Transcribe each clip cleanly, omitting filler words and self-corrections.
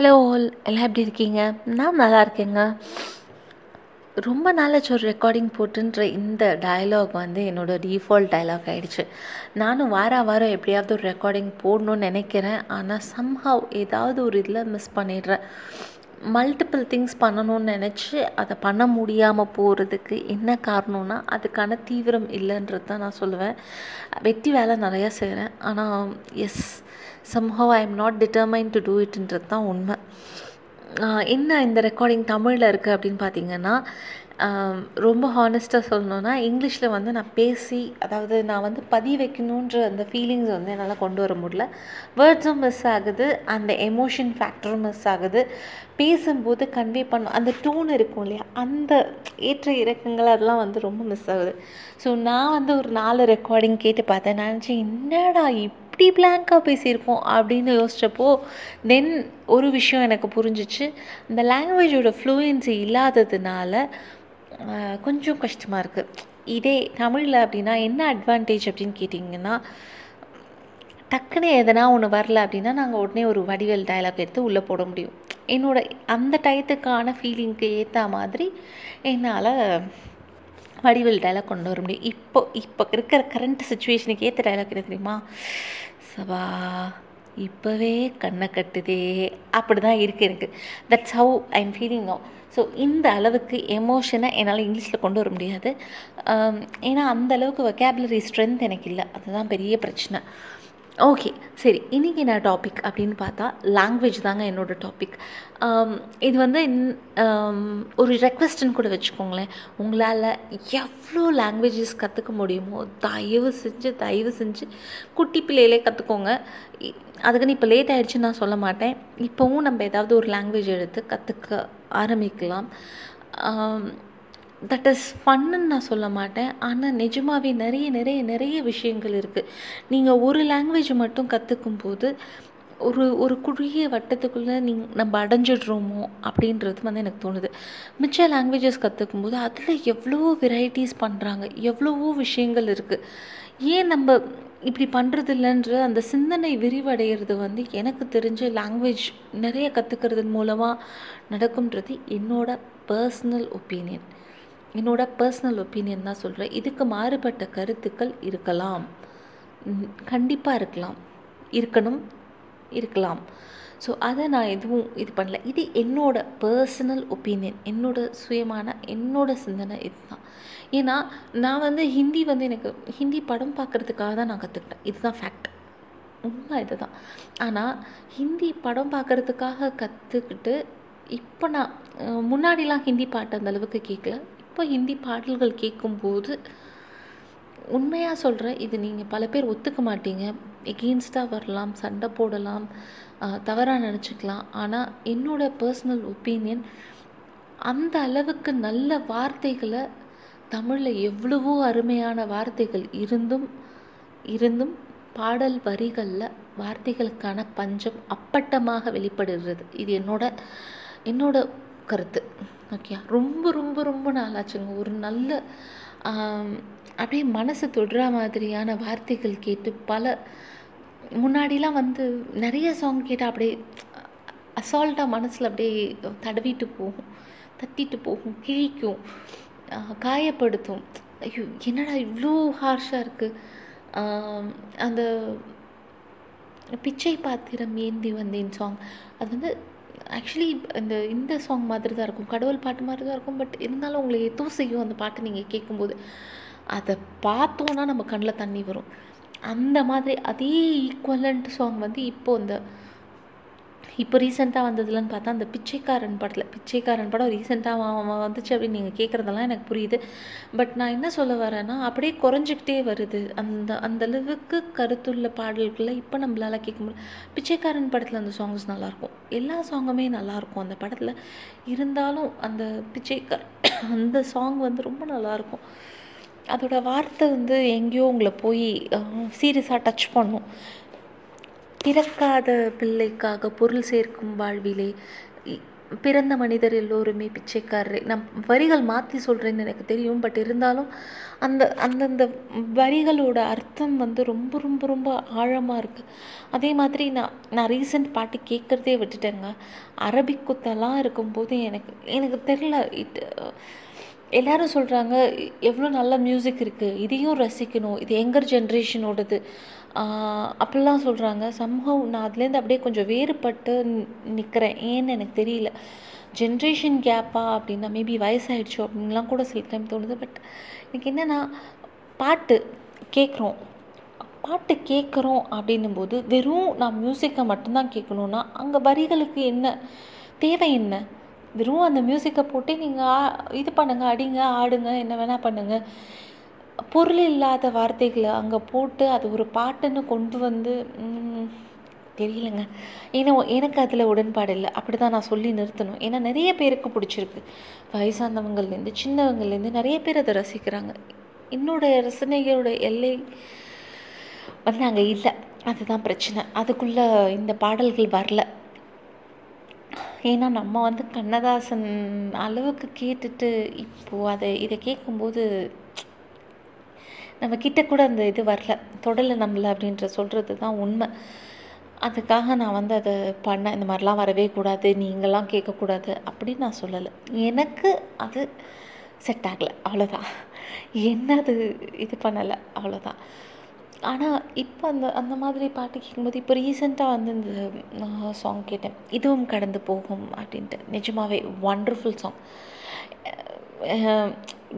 Hello all, எல்லாம் எப்படி இருக்கீங்க? நான் நல்லா இருக்கேங்க. ரொம்ப நாளாச்சு ஒரு ரெக்கார்டிங் போட்டுன்ற இந்த டயலாக் வந்து என்னோடய டிஃபால்ட் டயலாக் ஆகிடுச்சு. நானும் வாரம் எப்படியாவது ஒரு ரெக்கார்டிங் போடணும்னு நினைக்கிறேன். ஆனால் சம்ஹவ் ஏதாவது ஒரு இதில் மிஸ் பண்ணிடுறேன். மல்டிபிள் திங்ஸ் பண்ணணும்னு நினச்சி அதை பண்ண முடியாமல் போகிறதுக்கு என்ன காரணம்னா அதுக்கான தீவிரம் இல்லைன்றது தான் நான் சொல்லுவேன். வெட்டி வேலை நிறையா செய்கிறேன், ஆனால் as somehow I am not determined to do இட்ன்றது தான் உண்மை. என்ன இந்த ரெக்கார்டிங் தமிழில் இருக்குது அப்படின்னு பார்த்தீங்கன்னா, ரொம்ப ஹானஸ்ட்டாக சொல்லணுன்னா இங்கிலீஷில் வந்து நான் பேசி, அதாவது நான் வந்து பதிய வைக்கணுன்ற அந்த ஃபீலிங்ஸ் வந்து என்னால் கொண்டு வர முடியல. வேர்ட்ஸும் மிஸ் ஆகுது, அந்த எமோஷன் ஃபேக்டரும் மிஸ் ஆகுது. பேசும்போது கன்வே பண்ண அந்த டோன் இருக்கும் இல்லையா, அந்த ஏற்ற இறக்கங்கள் அதெல்லாம் வந்து ரொம்ப மிஸ் ஆகுது. ஸோ நான் வந்து ஒரு 4 ரெக்கார்டிங் கேட்டு பார்த்தேன். நான் நினச்சேன் என்னடா இப்படி பிளாங்காக பேசியிருக்கோம் அப்படின்னு யோசித்தப்போ தென் ஒரு விஷயம் எனக்கு புரிஞ்சிச்சு. இந்த லாங்குவேஜோட ஃப்ளூயன்சி இல்லாததுனால கொஞ்சம் கஷ்டமாக இருக்குது. இதே தமிழில் அப்படின்னா என்ன அட்வான்டேஜ் அப்படின்னு கேட்டிங்கன்னா, டக்குன்னு எதனா ஒன்று வரல அப்படின்னா நாங்கள் உடனே ஒரு வடிவேல் டயலாக் எடுத்து உள்ளே போட முடியும். என்னோட அந்த டயத்துக்கான ஃபீலிங்க்கு ஏற்ற மாதிரி என்னால் வடிவேல் டயலாக் கொண்டு வர முடியும். இப்போ இருக்கிற கரண்ட் சுச்சுவேஷனுக்கு ஏற்ற டயலாக் என்ன தெரியுமா? சபா இப்போவே கண்ணை கட்டுதே, அப்படி தான் இருக்குது எனக்கு. That's how I am feeling now. So இந்த அளவுக்கு எமோஷனை என்னால் இங்கிலீஷில் கொண்டு வர முடியாது. ஏன்னா அந்த அளவுக்கு வொக்காபுலரி ஸ்ட்ரென்த் எனக்கு இல்லை, அதுதான் பெரிய பிரச்சனை. ஓகே, சரி, இன்றைக்கி என்ன டாபிக் அப்படின்னு பார்த்தா லாங்குவேஜ் தாங்க என்னோடய டாபிக். இது வந்து ஒரு ரெக்வெஸ்ட்னு கூட வச்சுக்கோங்களேன். உங்களால் எவ்வளோ லாங்குவேஜஸ் கற்றுக்க முடியுமோ தயவு செஞ்சு குட்டி பிள்ளையிலே கற்றுக்கோங்க. அதுக்குன்னு இப்போ லேட் ஆகிடுச்சுன்னு நான் சொல்ல மாட்டேன். இப்போவும் நம்ம ஏதாவது ஒரு லாங்குவேஜ் எடுத்து கற்றுக்க ஆரம்பிக்கலாம். தட் இஸ் ஃபன்னு நான் சொல்ல மாட்டேன், ஆனால் நிஜமாகவே நிறைய விஷயங்கள் இருக்குது. நீங்கள் ஒரு லாங்குவேஜ் மட்டும் கற்றுக்கும்போது ஒரு குறுகிய வட்டத்துக்குள்ளே நம்ம அடைஞ்சிடுறோமோ அப்படின்றது வந்து எனக்கு தோணுது. மிச்ச லாங்குவேஜஸ் கற்றுக்கும்போது அதில் எவ்வளவோ வெரைட்டிஸ் பண்ணுறாங்க, எவ்வளவோ விஷயங்கள் இருக்குது. ஏன் நம்ம இப்படி பண்ணுறது இல்லைன்ற அந்த சிந்தனை விரிவடைகிறது வந்து எனக்கு தெரிஞ்ச லாங்குவேஜ் நிறைய கற்றுக்கிறது மூலமாக நடக்கும்ன்றது என்னோடய பர்சனல் ஒப்பீனியன் தான் சொல்கிறேன். இதுக்கு மாறுபட்ட கருத்துக்கள் இருக்கலாம், கண்டிப்பாக இருக்கலாம். ஸோ அதை நான் எதுவும் இது பண்ணல. இது என்னோட பர்சனல் ஒப்பீனியன், என்னோட சிந்தனை இதுதான். ஏன்னா நான் வந்து ஹிந்தி படம் பார்க்குறதுக்காக தான் நான் கற்றுக்கிட்டேன். இதுதான் ஃபேக்ட், உண்மை இதுதான். ஆனால் ஹிந்தி படம் பார்க்குறதுக்காக கற்றுக்கிட்டு இப்போ நான் முன்னாடிலாம் ஹிந்தி பாட்டு அந்தளவுக்கு கேட்கல. இப்போ ஹிந்தி பாடல்கள் கேட்கும்போது உண்மையாக சொல்கிறேன், இது நீங்கள் பல பேர் ஒத்துக்க மாட்டீங்க, எகெயின்ஸ்டாக வரலாம், சண்டை போடலாம், தவறாக நினச்சிக்கலாம். ஆனால் என்னோடய பர்சனல் ஒப்பீனியன், அந்த அளவுக்கு நல்ல வார்த்தைகளை தமிழில் எவ்வளவோ அருமையான வார்த்தைகள் இருந்தும் பாடல் வரிகளில் வார்த்தைகளுக்கான பஞ்சம் அப்பட்டமாக வெளிப்படுகிறது. இது என்னோட கருத்து. ஓகே, ரொம்ப நாளாச்சுங்க ஒரு நல்ல அப்படியே மனசு தொடுற மாதிரியான வார்த்தைகள் கேட்டு முன்னாடிலாம் வந்து நிறைய சாங் கேட்டால் அப்படியே அசால்ட்டாக மனசில் அப்படியே தடவிட்டு போகும், தட்டிட்டு போகும், கிழிக்கும், காயப்படுத்தும். ஐயோ என்னடா இவ்வளோ ஹார்ஷாக இருக்குது. அந்த பிச்சை பாத்திரம் ஏந்தி வந்தேன் சாங், அது வந்து ஆக்சுவலி இந்த சாங் மாதிரி தான் இருக்கும், கடவுள் பாட்டு மாதிரி தான் இருக்கும். பட் இருந்தாலும் உங்களை ஏதோ செய்யும் அந்த பாட்டை நீங்கள் கேட்கும்போது. அதை பார்த்தோன்னா நம்ம கண்ணில் தண்ணி வரும். அந்த மாதிரி அதே ஈக்குவலண்ட் சாங் வந்து இப்போ ரீசெண்டாக வந்ததுலன்னு பார்த்தா அந்த பிச்சைக்காரன் படம் ரீசெண்டாக வந்துச்சு அப்படின்னு நீங்கள் கேட்குறதெல்லாம் எனக்கு புரியுது. பட் நான் என்ன சொல்ல வரேன்னா, அப்படியே குறைஞ்சிக்கிட்டே வருது அந்த அளவுக்கு கருத்துள்ள பாடல்களை இப்போ நம்மளால் கேட்க முடியல. பிச்சைக்காரன் படத்தில் அந்த சாங்ஸ் நல்லாயிருக்கும், எல்லா சாங்குமே நல்லாயிருக்கும் அந்த படத்தில். இருந்தாலும் அந்த அந்த சாங் வந்து ரொம்ப நல்லாயிருக்கும். அதோடய வார்த்தை வந்து எங்கேயோ உங்களை போய் சீரியஸாக டச் பண்ணும். பிறக்காத பிள்ளைக்காக பொருள் சேர்க்கும் வாழ்விலே பிறந்த மனிதர் எல்லோருமே பிச்சைக்காரரே. நம் வரிகள் மாற்றி சொல்கிறேன்னு எனக்கு தெரியும், பட் இருந்தாலும் அந்த வரிகளோட அர்த்தம் வந்து ரொம்ப ரொம்ப ரொம்ப ஆழமாக இருக்குது. அதே மாதிரி நான் ரீசெண்ட் பாட்டு கேட்குறதே விட்டுட்டேங்க. அரபிக் குத்தெல்லாம் இருக்கும்போது எனக்கு தெரியல, எல்லாரும் சொல்கிறாங்க எவ்வளோ நல்ல மியூசிக் இருக்குது, இதையும் ரசிக்கணும், இது எங்கர் ஜென்ரேஷனோடது அப்படிலாம் சொல்கிறாங்க. சம்ஹவ் நான் அதுலேருந்து அப்படியே கொஞ்சம் வேறுபட்டு நிற்கிறேன். ஏன்னு எனக்கு தெரியல, ஜென்ரேஷன் கேப்பா அப்படின்னா மேபி வயசாகிடுச்சோ அப்படின்லாம் கூட சில டைம் தோணுது. பட் எனக்கு என்னென்னா, பாட்டு கேட்குறோம் அப்படின்னும்போது வெறும் நான் மியூசிக்கை மட்டும்தான் கேட்கணுன்னா அங்கே வரிகளுக்கு என்ன தேவை? என்ன வெறும் அந்த மியூசிக்கை போட்டு நீங்கள் இது பண்ணுங்கள், அடிங்க, ஆடுங்க, என்ன வேணால் பண்ணுங்கள், பொருள் இல்லாத வார்த்தைகளை அங்கே போட்டு அது ஒரு பாட்டுன்னு கொண்டு வந்து தெரியலங்க. ஏன்னா எனக்கு அதில் உடன்பாடு இல்லை. அப்படி தான் நான் சொல்லி நிறுத்தணும். ஏன்னா நிறைய பேருக்கு பிடிச்சிருக்கு, வயசானவங்கள்லேருந்து சின்னவங்கள்லேருந்து நிறைய பேர் அதை ரசிக்கிறாங்க. என்னோடய ரசனைகளோட எல்லை வந்து அங்கே இல்லை, அதுதான் பிரச்சனை. அதுக்குள்ளே இந்த பாடல்கள் வரல. ஏன்னா நம்ம வந்து கண்ணதாசன் அளவுக்கு கேட்டுட்டு இப்போது இதை கேட்கும்போது நம்ம கிட்ட கூட அந்த இது வரல, தொடலை நம்மளை அப்படின்ற சொல்கிறது தான் உண்மை. அதுக்காக நான் வந்து அதை பண்ண இந்த மாதிரிலாம் வரவே கூடாது, நீங்களாம் கேட்கக்கூடாது அப்படின்னு நான் சொல்லலை. எனக்கு அது செட் ஆகலை, அவ்வளோதான். என்ன அது இது பண்ணலை, அவ்வளோதான். ஆனால் இப்போ அந்த மாதிரி பாட்டு கேட்கும்போது, இப்போ ரீசெண்டாக வந்து இந்த சாங் கேட்டேன், இதுவும் கடந்து போகும் அப்படின்ட்டு. நிஜமாகவே ஒண்டர்ஃபுல் சாங்.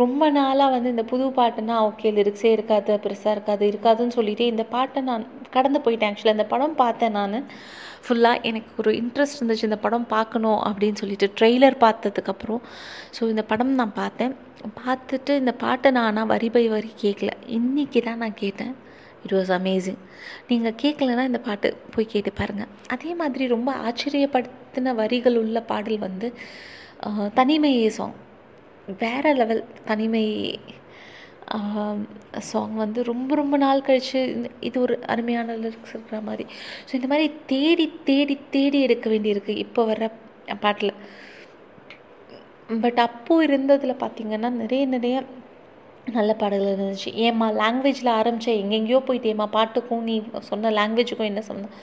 ரொம்ப நாளாக வந்து இந்த புது பாட்டுன்னா ஓகே, லிரிக்ஸே இருக்காது, பெருசாக இருக்காதுன்னு சொல்லிட்டு இந்த பாட்டை நான் கடந்து போயிட்டேன். ஆக்சுவலாக இந்த படம் பார்த்தேன் நான் ஃபுல்லாக. எனக்கு ஒரு இன்ட்ரெஸ்ட் இருந்துச்சு இந்த படம் பார்க்கணும் அப்படின்னு சொல்லிட்டு, ட்ரெய்லர் பார்த்ததுக்கப்புறம். ஸோ இந்த படம் நான் பார்த்துட்டு இந்த பாட்டை நான் ஆனால் வரி பை வரி கேட்கல, இன்றைக்கி தான் நான் கேட்டேன். It was amazing. நீங்கள் கேட்கலன்னா இந்த பாட்டு போய் கேட்டு பாருங்கள். அதே மாதிரி ரொம்ப ஆச்சரியப்படுத்தின வரிகள் உள்ள பாடல் வந்து தனிமையே சாங். வேறு லெவல் தனிமை சாங் வந்து ரொம்ப ரொம்ப நாள் கழித்து இது ஒரு அருமையான லிரிக்ஸ் இருக்கிற மாதிரி. ஸோ இந்த மாதிரி தேடி தேடி தேடி எடுக்க வேண்டியிருக்கு இப்போ வர்ற பாட்டில். பட் அப்போது இருந்ததில் பார்த்திங்கன்னா நிறைய நல்ல பாடல்கள் இருந்துச்சு. ஏம்மா லாங்குவேஜில் ஆரம்பித்தா எங்கெங்கேயோ போயிட்டேம்மா, பாட்டுக்கும் நீ சொன்ன லாங்குவேஜுக்கும் என்ன சம்மந்தம்?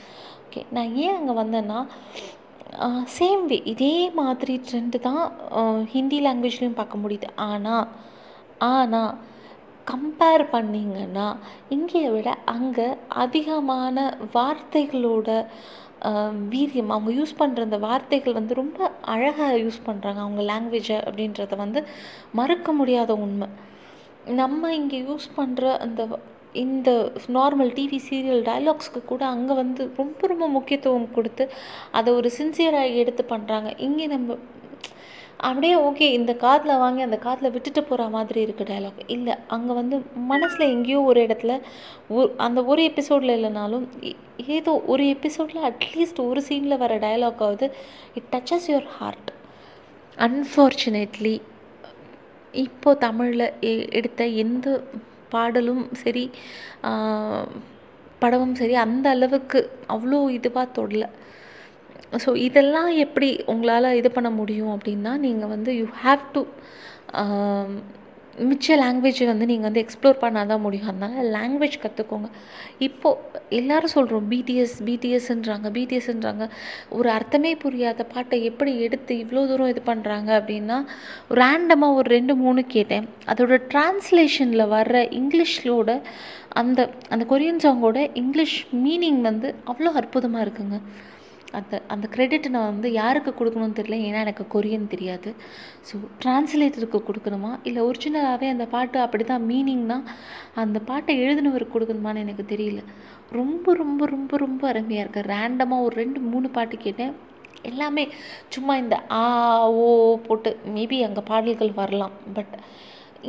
ஓகே, நான் ஏன் அங்கே வந்தேன்னா, சேம் வே இதே மாதிரி ட்ரெண்டு தான் ஹிந்தி லாங்குவேஜ்லேயும் பார்க்க முடியுது. ஆனால் கம்பேர் பண்ணிங்கன்னா இங்கே விட அங்கே அதிகமான வார்த்தைகளோட வீரியம். அவங்க யூஸ் பண்ணுற அந்த வார்த்தைகள் வந்து ரொம்ப அழகாக யூஸ் பண்ணுறாங்க அவங்க லாங்குவேஜை அப்படின்றத வந்து மறுக்க முடியாத உண்மை. நம்ம இங்கே யூஸ் பண்ணுற இந்த நார்மல் டிவி சீரியல் டைலாக்ஸ்க்கு கூட அங்கே வந்து ரொம்ப ரொம்ப முக்கியத்துவம் கொடுத்து அதை ஒரு சின்சியராக எடுத்து பண்ணுறாங்க. இங்கே நம்ம அப்படியே ஓகே, இந்த காதில் வாங்கி அந்த காதில் விட்டுட்டு போகிற மாதிரி இருக்குது டைலாக். இல்லை, அங்கே வந்து மனசில் எங்கேயோ ஒரு இடத்துல அந்த ஒரு எபிசோடில் இல்லைனாலும் ஏதோ ஒரு எபிசோடில் அட்லீஸ்ட் ஒரு சீனில் வர டைலாக்காவது it touches your heart. Unfortunately இப்போது தமிழில் எடுத்த எந்த பாடலும் சரி படமும் சரி அந்த அளவுக்கு அவ்வளோ இதுவாக தொடல. ஸோ இதெல்லாம் எப்படி உங்களால் இது பண்ண முடியும் அப்படின்னா, நீங்கள் வந்து யூ ஹாவ் டு மிச்ச லாங்குவேஜை வந்து நீங்கள் வந்து எக்ஸ்ப்ளோர் பண்ணால் தான் முடியும். அதனால் லாங்குவேஜ் கற்றுக்கோங்க. இப்போது எல்லோரும் சொல்கிறோம் பிடிஎஸ்ன்றாங்க. ஒரு அர்த்தமே புரியாத பாட்டை எப்படி எடுத்து இவ்வளோ தூரம் இது பண்ணுறாங்க அப்படின்னா, ரேண்டமாக ஒரு 2-3 கேட்டேன். அதோடய ட்ரான்ஸ்லேஷனில் வர்ற இங்கிலீஷோட அந்த கொரியன் சாங்கோட இங்கிலீஷ் மீனிங் வந்து அவ்வளோ அற்புதமாக இருக்குங்க. அந்த க்ரெடிட்டு நான் வந்து யாருக்கு கொடுக்கணும்னு தெரியல, ஏன்னா எனக்கு கொரியன் தெரியாது. ஸோ ட்ரான்ஸ்லேட்டருக்கு கொடுக்கணுமா இல்லை ஒரிஜினலாகவே அந்த பாட்டு அப்படி தான் மீனிங்னா அந்த பாட்டை எழுதினவருக்கு கொடுக்கணுமான்னு எனக்கு தெரியல. ரொம்ப ரொம்ப ரொம்ப ரொம்ப அருமையாக இருக்குது. ரேண்டமாக ஒரு 2-3 பாட்டு கேட்டேன். எல்லாமே சும்மா இந்த ஆ ஓ போட்டு மேபி அங்கே பாடல்கள் வரலாம். பட்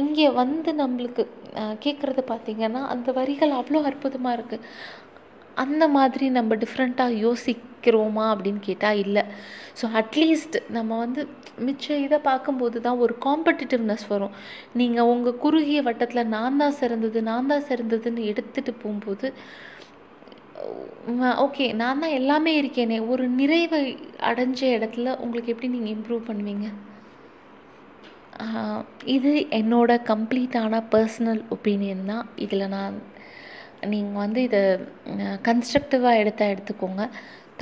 இங்கே வந்து நம்மளுக்கு கேட்குறது பார்த்திங்கன்னா அந்த வரிகள் அவ்வளோ அற்புதமாக இருக்குது. அந்த மாதிரி நம்ம டிஃப்ரெண்ட்டாக யோசிக்கிறோமா அப்படின்னு கேட்டால் இல்லை. ஸோ அட்லீஸ்ட் நம்ம வந்து மிச்ச இதை பார்க்கும்போது தான் ஒரு காம்படிட்டிவ்னஸ் வரும். நீங்கள் உங்கள் குறுகிய வட்டத்தில் நான் தான் சிறந்ததுன்னு எடுத்துகிட்டு போகும்போது ஓகே நான் தான் எல்லாமே இருக்கேனே ஒரு நிறைவை அடைஞ்ச இடத்துல உங்களுக்கு எப்படி நீங்கள் இம்ப்ரூவ் பண்ணுவீங்க? இது என்னோட கம்ப்ளீட்டான பர்சனல் ஒப்பீனியன் தான். இதில் நான் நீங்கள் வந்து இதை கன்ஸ்ட்ரக்டிவாக எடுத்துக்கோங்க.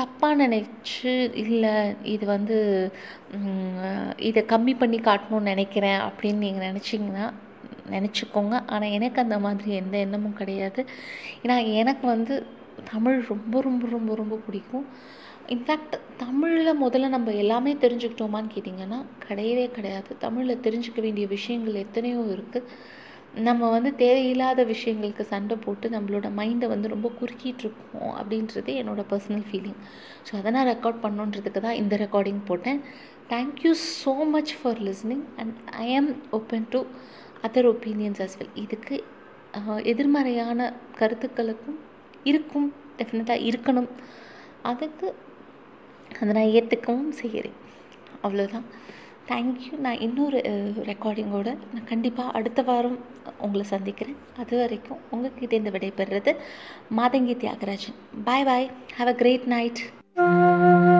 தப்பாக நினச்சி இல்லை இது வந்து இதை கம்மி பண்ணி காட்டணும்னு நினைக்கிறேன் அப்படின்னு நீங்கள் நினச்சிக்கோங்க. ஆனால் எனக்கு அந்த மாதிரி எந்த எண்ணமும் கிடையாது. ஏன்னா எனக்கு வந்து தமிழ் ரொம்ப ரொம்ப ரொம்ப ரொம்ப பிடிக்கும். இன்ஃபேக்ட் தமிழில் முதல்ல நம்ம எல்லாமே தெரிஞ்சுக்கிட்டோமான்னு கேட்டிங்கன்னா கிடையவே கிடையாது. தமிழில் தெரிஞ்சுக்க வேண்டிய விஷயங்கள் எத்தனையோ இருக்குது. நம்ம வந்து தேவையில்லாத விஷயங்களுக்கு சண்டை போட்டு நம்மளோட மைண்டை வந்து ரொம்ப குறுக்கிட்டுருக்கோம் அப்படின்றது என்னோடய பர்சனல் ஃபீலிங். ஸோ அதை நான் ரெக்கார்ட் பண்ணுன்றதுக்கு தான் இந்த ரெக்கார்டிங் போட்டேன். Thank you so much for listening and I am open to other opinions as well. இதுக்கு எதிர்மறையான கருத்துக்களுக்கும் இருக்கும், டெஃபினட்டாக இருக்கணும். அதை நான் ஏற்றுக்கவும் செய்கிறேன். அவ்வளோதான். தேங்க்யூ. நான் இன்னொரு ரெக்கார்டிங்கோடு நான் கண்டிப்பாக அடுத்த வாரம் உங்களை சந்திக்கிறேன். அது வரைக்கும் உங்கள்கிட்ட இந்த விடைபெறுறது Mathangi Thiyagarajan. Bye bye. Have a great night.